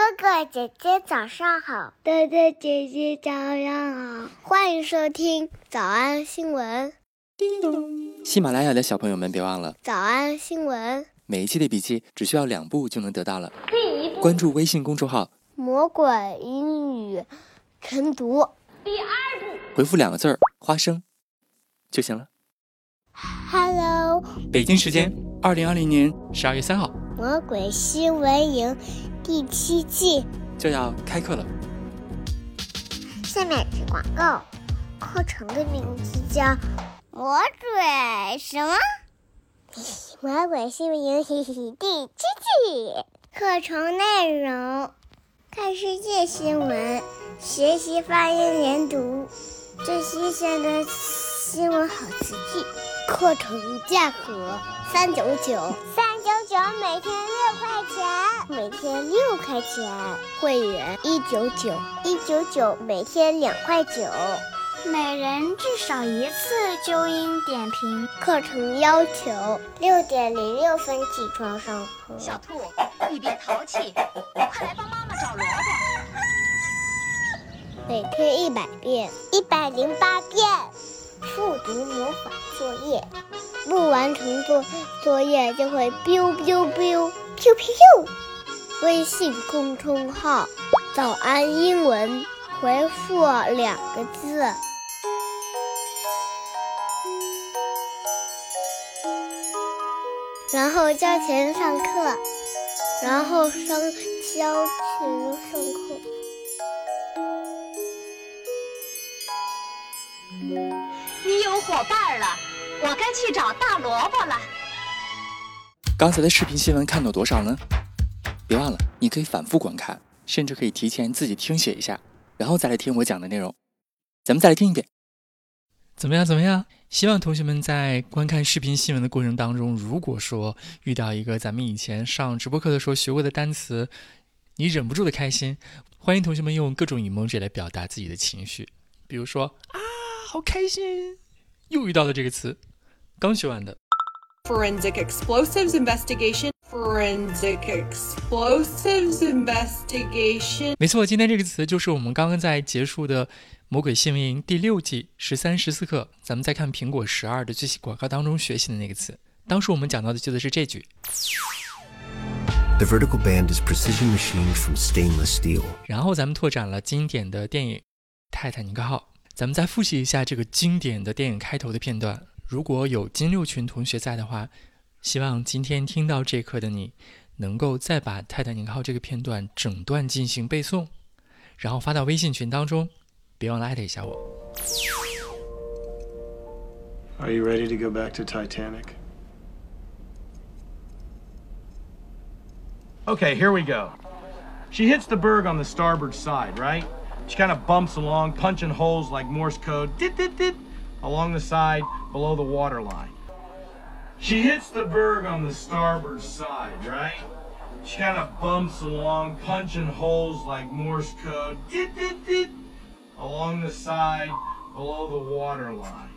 哥哥姐姐早上好，哥哥姐姐早上好，欢迎收听早安新闻。叮咚，喜马拉雅的小朋友们别忘了早安新闻，每一期的笔记只需要2步就能得到了，可以关注微信公众号魔鬼英语晨读，第2步回复2个字花生就行了。 Hello， 北京时间2020年12月3号，魔鬼新闻营第7季就要开课了。下面是广告，课程的名字叫《魔鬼什么魔鬼新闻营》第7季，课程内容：看世界新闻，学习发音连读，最新鲜的新闻好词句。课程价格399，每天6块钱，会员199，每天2块9，每人至少1次纠音点评。课程要求6:06起床上课。小兔，你别淘气，快来帮妈妈找萝卜。每天100遍，108遍。复读魔法作业，不完成作业就会 biu biu biu。 微信公众号早安英文，回复2个字。然后交钱上课，你有伙伴了，我该去找大萝卜了。刚才的视频新闻看懂多少呢？别忘了，你可以反复观看，甚至可以提前自己听写一下，然后再来听我讲的内容。咱们再来听一遍，怎么样？希望同学们在观看视频新闻的过程当中，如果说遇到一个咱们以前上直播课的时候学过的单词，你忍不住的开心，欢迎同学们用各种 emoji 来表达自己的情绪。比如说好开心，又遇到了这个词，刚学完的 Forensic Explosives Investigation。 没错，今天这个词就是我们刚刚在结束的魔鬼新闻营第6季13、14课，咱们在看苹果12的最新广告当中学习的那个词。当时我们讲到的句子是这句 The vertical band is precision machined from stainless steel。 然后咱们拓展了经典的电影《泰坦尼克号》。咱们再复习一下这个经典的电影开头的片段。如果有金6群同学在的话，希望今天听到这课的你能够再把《泰坦尼克号》这个片段整段进行背诵，然后发到微信群当中，别忘了艾特一下我。 Are you ready to go back to Titanic? Okay, here we go. She hits the berg on the starboard side, right?She kind of bumps along, punching holes like Morse code, dit, dit, dit, along the side below the water line. She hits the berg on the starboard side, right? She kind of bumps along, punching holes like Morse code, dit, dit, dit, along the side below the water line.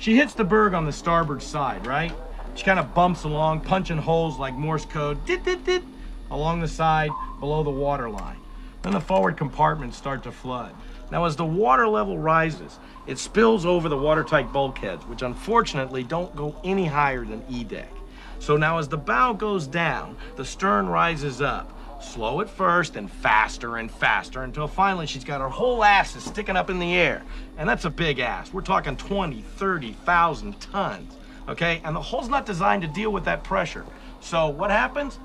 She hits the berg on the starboard side, right? She kind of bumps along, punching holes like Morse code, dit, dit, dit, along the side below the water line.Then the forward compartments start to flood. Now, as the water level rises, it spills over the watertight bulkheads, which unfortunately don't go any higher than E deck. So now as the bow goes down, the stern rises up, slow at first and faster until finally she's got her whole ass is sticking up in the air. And that's a big ass. We're talking 20, 30,000 tons, okay? And the hull's not designed to deal with that pressure. So what happens?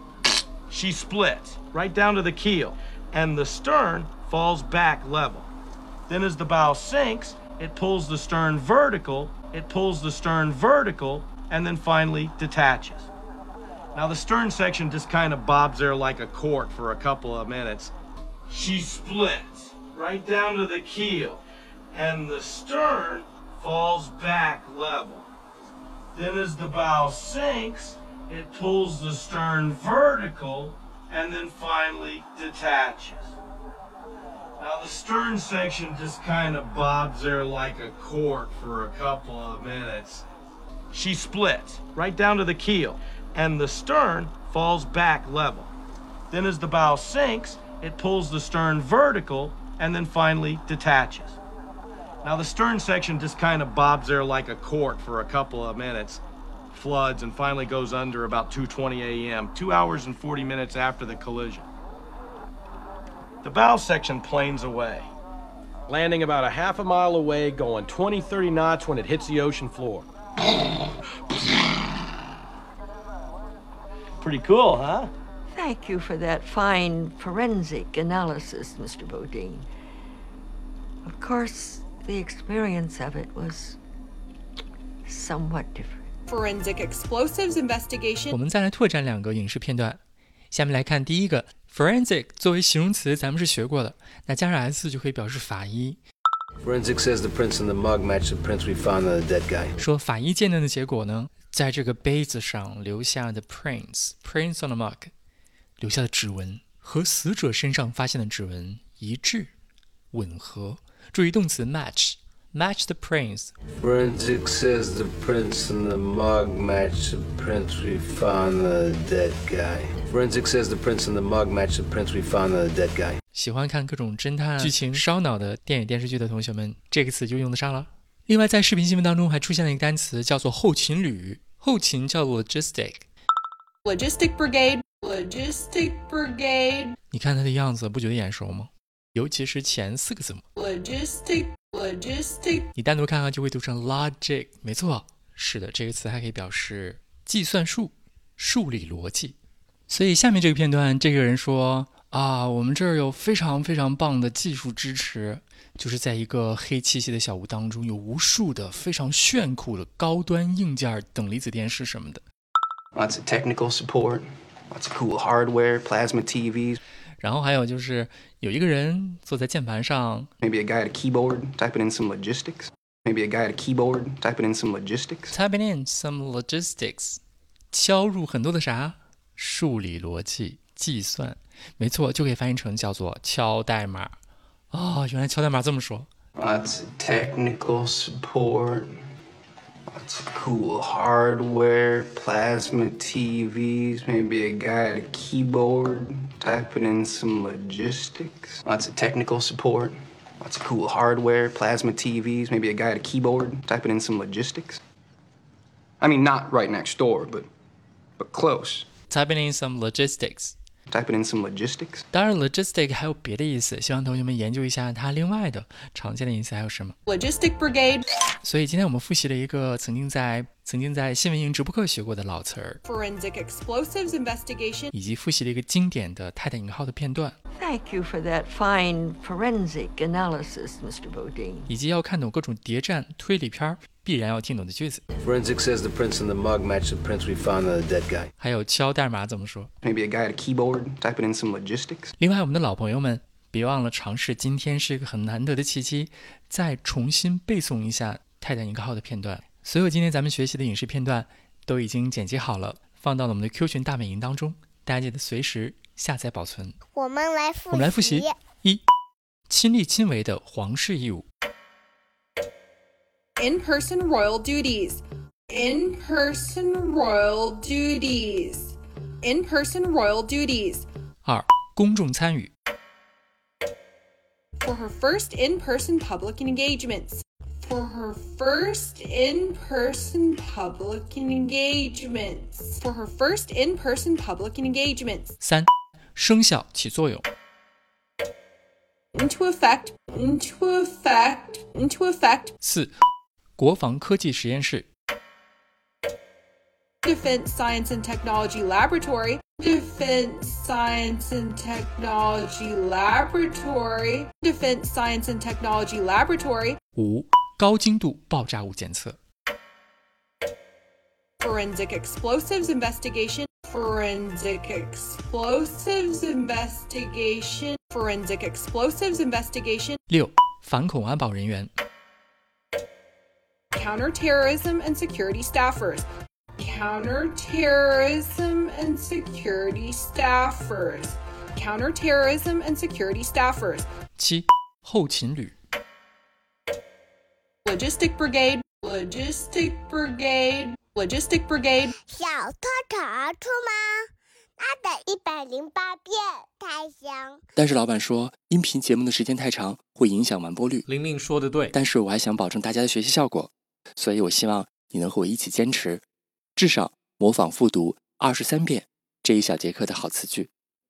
She splits right down to the keel.And the stern falls back level. Then as the bow sinks, it pulls the stern vertical, and then finally detaches. Now the stern section just kind of bobs there like a cork for a couple of minutes. She splits right down to the keel, and the stern falls back level. Then as the bow sinks, it pulls the stern vertical,and then finally detaches. Now the stern section just kind of bobs there like a cork for a couple of minutes. She splits right down to the keel, and the stern falls back level. Then as the bow sinks, it pulls the stern vertical and then finally detaches. Now the stern section just kind of bobs there like a cork for a couple of minutes, floods, and finally goes under about 2:20 a.m., 2 hours and 40 minutes after the collision. The bow section planes away, landing about a half a mile away, going 20-30 knots when it hits the ocean floor. Pretty cool, huh? Thank you for that fine forensic analysis, Mr. Bodine. Of course, the experience of it was somewhat different. Forensic explosives investigation. 我们再来拓展两个影视片段。下面来看第一个 ，forensic 作为形容词，咱们是学过的，那加上 s 就可以表示法医。Forensic says the prints in the mug match the prints we found on the dead guy. 说法医鉴定的结果呢，在这个杯子上留下的 prints on the mug， 留下的指纹和死者身上发现的指纹一致，吻合。注意动词 match the prints. Forensic says the prints in the mug match the prints we found on the dead guy. Forensic says the prints in the mug match the prints we found on the dead guy. 喜欢看各种侦探剧情烧脑的电影电视剧的同学们，这个词就用得上了。另外，在视频新闻当中还出现了一个单词，叫做后勤旅，后勤叫 logistic。Logistic Brigade. Logistic Brigade. 你看它的样子，不觉得眼熟吗？尤其是前四个字母 Logistic 你单独看看就会读成 Logic， 没错，是的，这个词还可以表示计算术，数理逻辑。所以下面这个片段，这个人说啊，我们这儿有非常非常棒的技术支持，就是在一个黑漆漆的小屋当中，有无数的非常炫酷的高端硬件，等离子电视什么的， Lots of technical support, lots of cool hardware, plasma TVs。然后还有就是有一个人坐在键盘上 Maybe a guy at a keyboard typing in some logistics. Maybe a guy at a keyboard typing in some logistics. Typing in some logistics. 敲入很多的啥？数理逻辑计算。没错，就可以翻译成叫做敲代码。哦，原来敲代码这么说。Lots of technical support. Lots of cool hardware, plasma TVs. Maybe a guy at a keyboard.Typing in some logistics. Lots of technical support. Lots of cool hardware, plasma TVs, maybe a guy at a keyboard typing in some logistics. I mean, not right next door, but close. Typing in some logistics. Typing in some logistics. 当然 logistic 还有别的意思，希望同学们研究一下它另外的常见的意思还有什么。Logistic Brigade. 所以今天我们复习了一个曾经在新闻营直播课学过的老词儿 Forensic Explosives Investigation， 以及复习了一个经典的泰坦尼克号的片段 Thank you for that fine forensic analysis, Mr. Bodine， 以及要看懂各种谍战推理片必然要听懂的句子 Forensic says the prints in the mug match the prints we found on the dead guy。 还有敲代码怎么说 Maybe a guy at a keyboard typing in some logistics。 另外我们的老朋友们别忘了尝试，今天是一个很难得的契机，再重新背诵一下泰坦尼克号的片段。所有今天咱们学习的影视片段都已经剪辑好了，放到了我们的 Q 群大本营当中，大家记得随时下载保存。我们来复习。一，亲力亲为的皇室义务。 In-person royal duties. In-person royal duties. In-person royal duties. 二，公众参与。 For her first in-person public engagements.For her first in-person public engagements. For her first in-person public engagements. 3. 生效起作用。 Into effect. Into effect. Into effect. 4. 国防科技实验室。 Defense Science and Technology Laboratory. Defense Science and Technology Laboratory. Defense Science and Technology Laboratory. 5.高精度爆炸物检测。 Forensic Explosives Investigation. Forensic Explosives Investigation. Forensic Explosives Investigation. 6. 反恐安保人员。 Counterterrorism and Security Staffers. Counterterrorism and Security Staffers. Counterterrorism and Security Staffers. 7. 后勤旅。Logistic Brigade. Logistic Brigade. Logistic Brigade. 小拖头出吗？ 108遍才行。但是老板说，音频节目的时间太长，会影响完播率。玲玲说的对，但是我还想保证大家的学习效果，所以我希望你能和我一起坚持，至少模仿复读23遍这一小节课的好词句。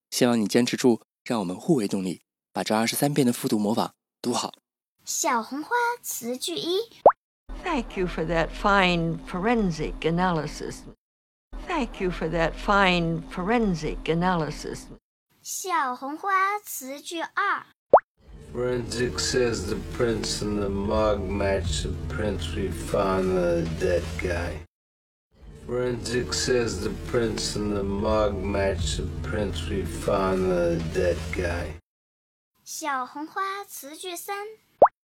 希望你坚持住，让我们互为动力，把这23遍的复读模仿读好。小红花词句1。Thank you for that fine forensic analysis.Thank you for that fine forensic analysis. 小红花词句2。Forensic says the prints in the mug match the prints we found on the dead guy. Forensic says the prints in the mug match the prints we found on the dead guy. 小红花词句3。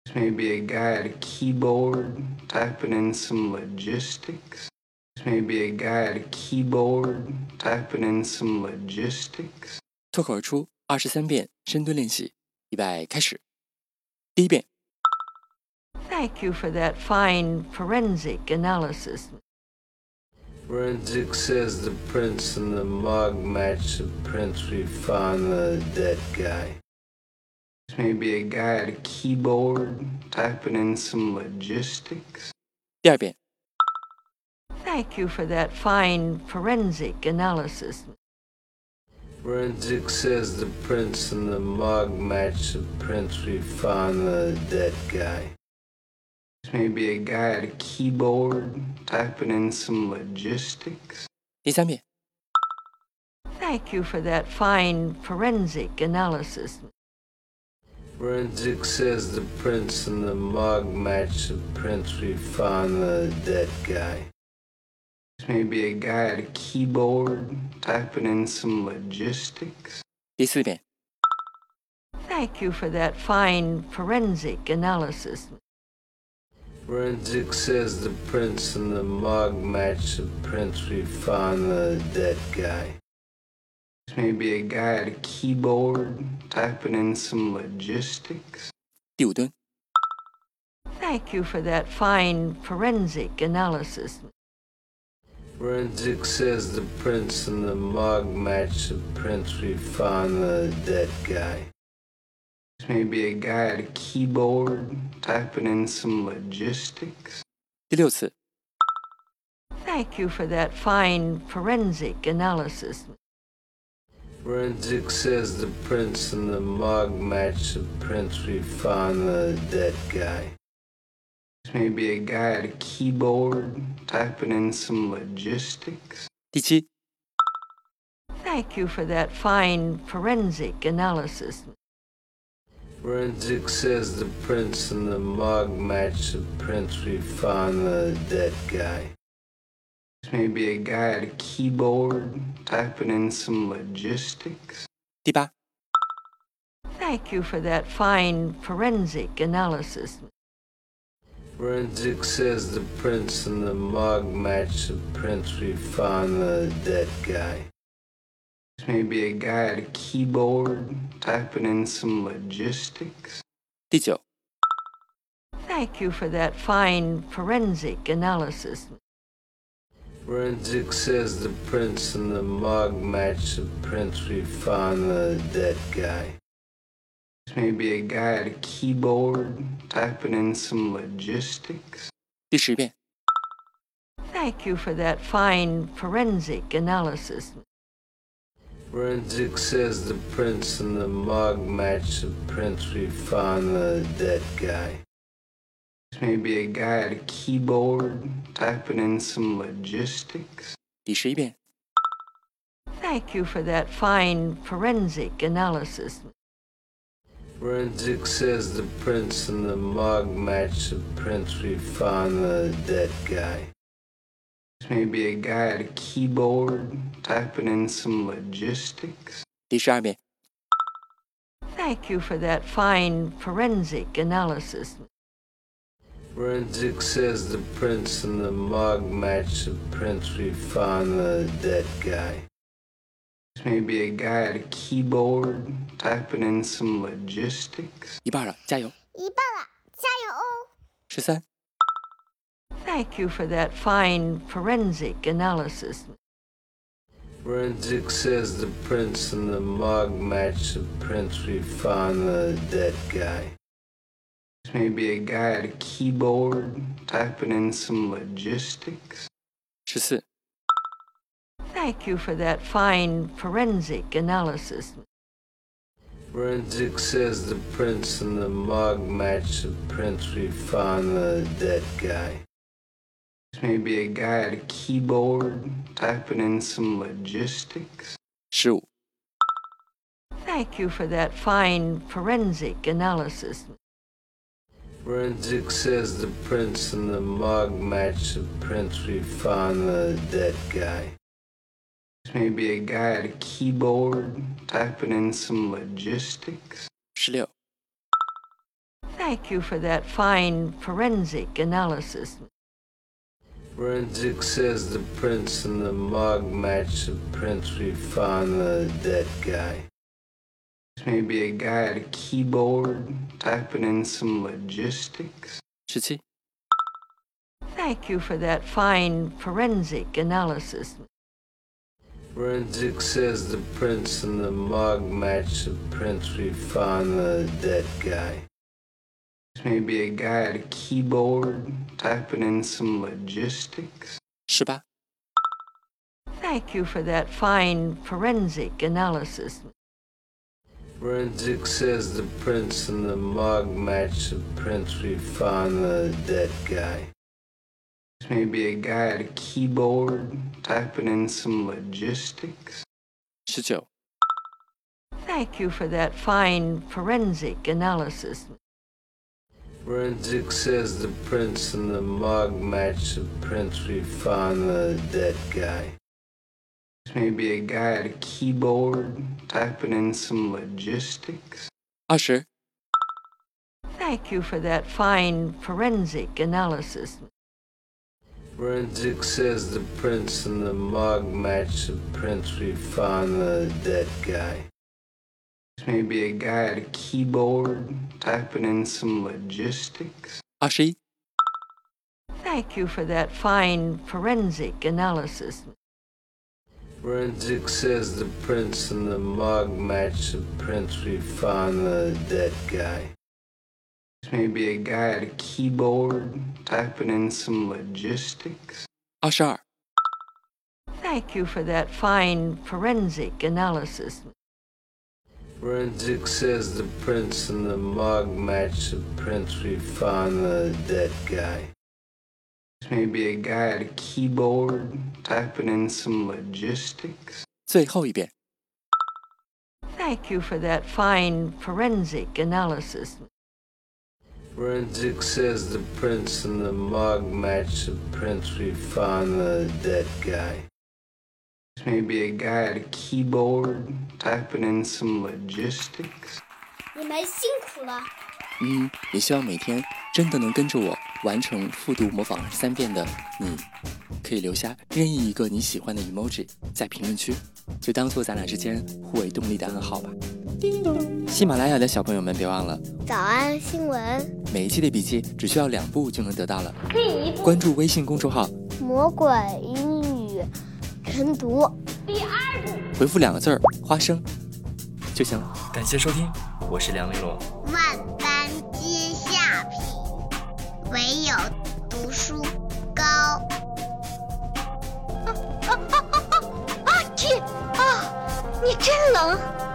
This may be a guy at a keyboard typing in some logistics.Maybe a guy at a keyboard typing in some logistics. 脱口而出23遍深蹲练习，预备开始。第1遍。Thank you for that fine forensic analysis. Forensic says the prints in the mug match the prints we found on the dead guy. Maybe a guy at a keyboard typing in some logistics. 第2遍。Thank you for that fine forensic analysis. Forensic says the prints in the mug match the prints we found on the dead guy. This may be a guy at a keyboard typing in some logistics. 第3遍。Thank you for that fine forensic analysis. Forensic says the prints in the mug match the prints we found on the dead guy.Maybe a guy at a keyboard typing in some logistics. 第4遍。Thank you for that fine forensic analysis. Forensic says the prints in the mug match the prints we found on the dead guy. Maybe a guy at a keyboard typing in some logistics. 第5遍。Thank you for that fine forensic analysis.Forensic says the prints in the mug match the prints we found on the dead guy. This may be a guy at a keyboard typing in some logistics. 第6次。Thank you for that fine forensic analysis. Forensic says the prints in the mug match the prints we found on the dead guy.Maybe a guy at a keyboard typing in some logistics. 第7。Thank you for that fine forensic analysis. Forensic says the prints in the mug match the prints we found on the dead guy. Maybe a guy at a keyboard typing in some logistics. 第8。Thank you for that fine forensic analysis.Forensic says the prints in the mug match the prints we found on the dead guy. This may be a guy at a keyboard typing in some logistics. 第9。Thank you for that fine forensic analysis. Forensic says the prints in the mug match the prints we found on the dead guy.Maybe a guy at a keyboard typing in some logistics. 第10遍。Thank you for that fine forensic analysis. Forensic says the prints in the mug match the prints we found on the dead guy. Maybe a guy at a keyboard typing in some logistics. 第11遍。Thank you for that fine forensic analysis.Forensic says the prints in the mug match the prints we found on the dead guy. This may be a guy at a keyboard typing in some logistics. 第12遍。Thank you for that fine forensic analysis. Forensic says the prints in the mug match the prints we found on the dead guy.Maybe a guy at a keyboard typing in some logistics. 一半了，加油！哦！13。Thank you for that fine forensic analysis. Forensic says the prints in the mug match the prints we found on the dead guy. This may be a guy at a keyboard typing in some logistics. 14. Thank you for that fine forensic analysis. Forensic says the prints in the mug match the prints we found on the dead guy. This may be a guy at a keyboard typing in some logistics. 15. Thank you for that fine forensic analysis. Forensic says the prints in the mug match the prints we found on the dead guy. This may be a guy at a keyboard typing in some logistics. 16. Thank you for that fine forensic analysis. Forensic says the prints in the mug match the prints we found on the dead guy. This may be a guy at a keyboard typing in some logistics. 17. Thank you for that fine forensic analysis. Forensic says the prints in the mug match the prints we found on the dead guy. This may be a guy at a keyboard typing in some logistics. 18. Thank you for that fine forensic analysis. Forensic says the prints in the mug match the prints we found on the dead guy. This may be a guy at a keyboard typing in some logistics. 19. Thank you for that fine forensic analysis. Forensic says the prints in the mug match the prints we found on the dead guy. This may be a guy at a keyboard typing in some logistics. 20. Thank you for that fine forensic analysis. Forensic says the prints in the mug match the prints we found on the dead guy. This may be a guy at a keyboard typing in some logistics. 21. Thank you for that fine forensic analysis. Forensic says the prints in the mug match the prints we found on the dead guy. This may be a guy at a keyboard typing in some logistics. 22. Thank you for that fine forensic analysis. Forensic says the prints in the mug match the prints we found on the dead guy. This may be a guy at a keyboard typing in some logistics. 最后一遍. Thank you for that fine forensic analysis. Forensic says the prints in the mug match the prints we found on the dead guy. This may be a guy at a keyboard typing in some logistics. 你们辛苦了。也希望每天真的能跟着我完成复读模仿23遍的你，可以留下任意一个你喜欢的 emoji 在评论区，就当做咱俩之间互为动力的暗号吧。叮咚！喜马拉雅的小朋友们别忘了早安新闻，每一期的笔记只需要2步就能得到了，可以关注微信公众号魔鬼英语晨读，第2步回复2个字花生就行了。感谢收听，我是梁玲珑。万般皆下品，唯有读书高。你真冷。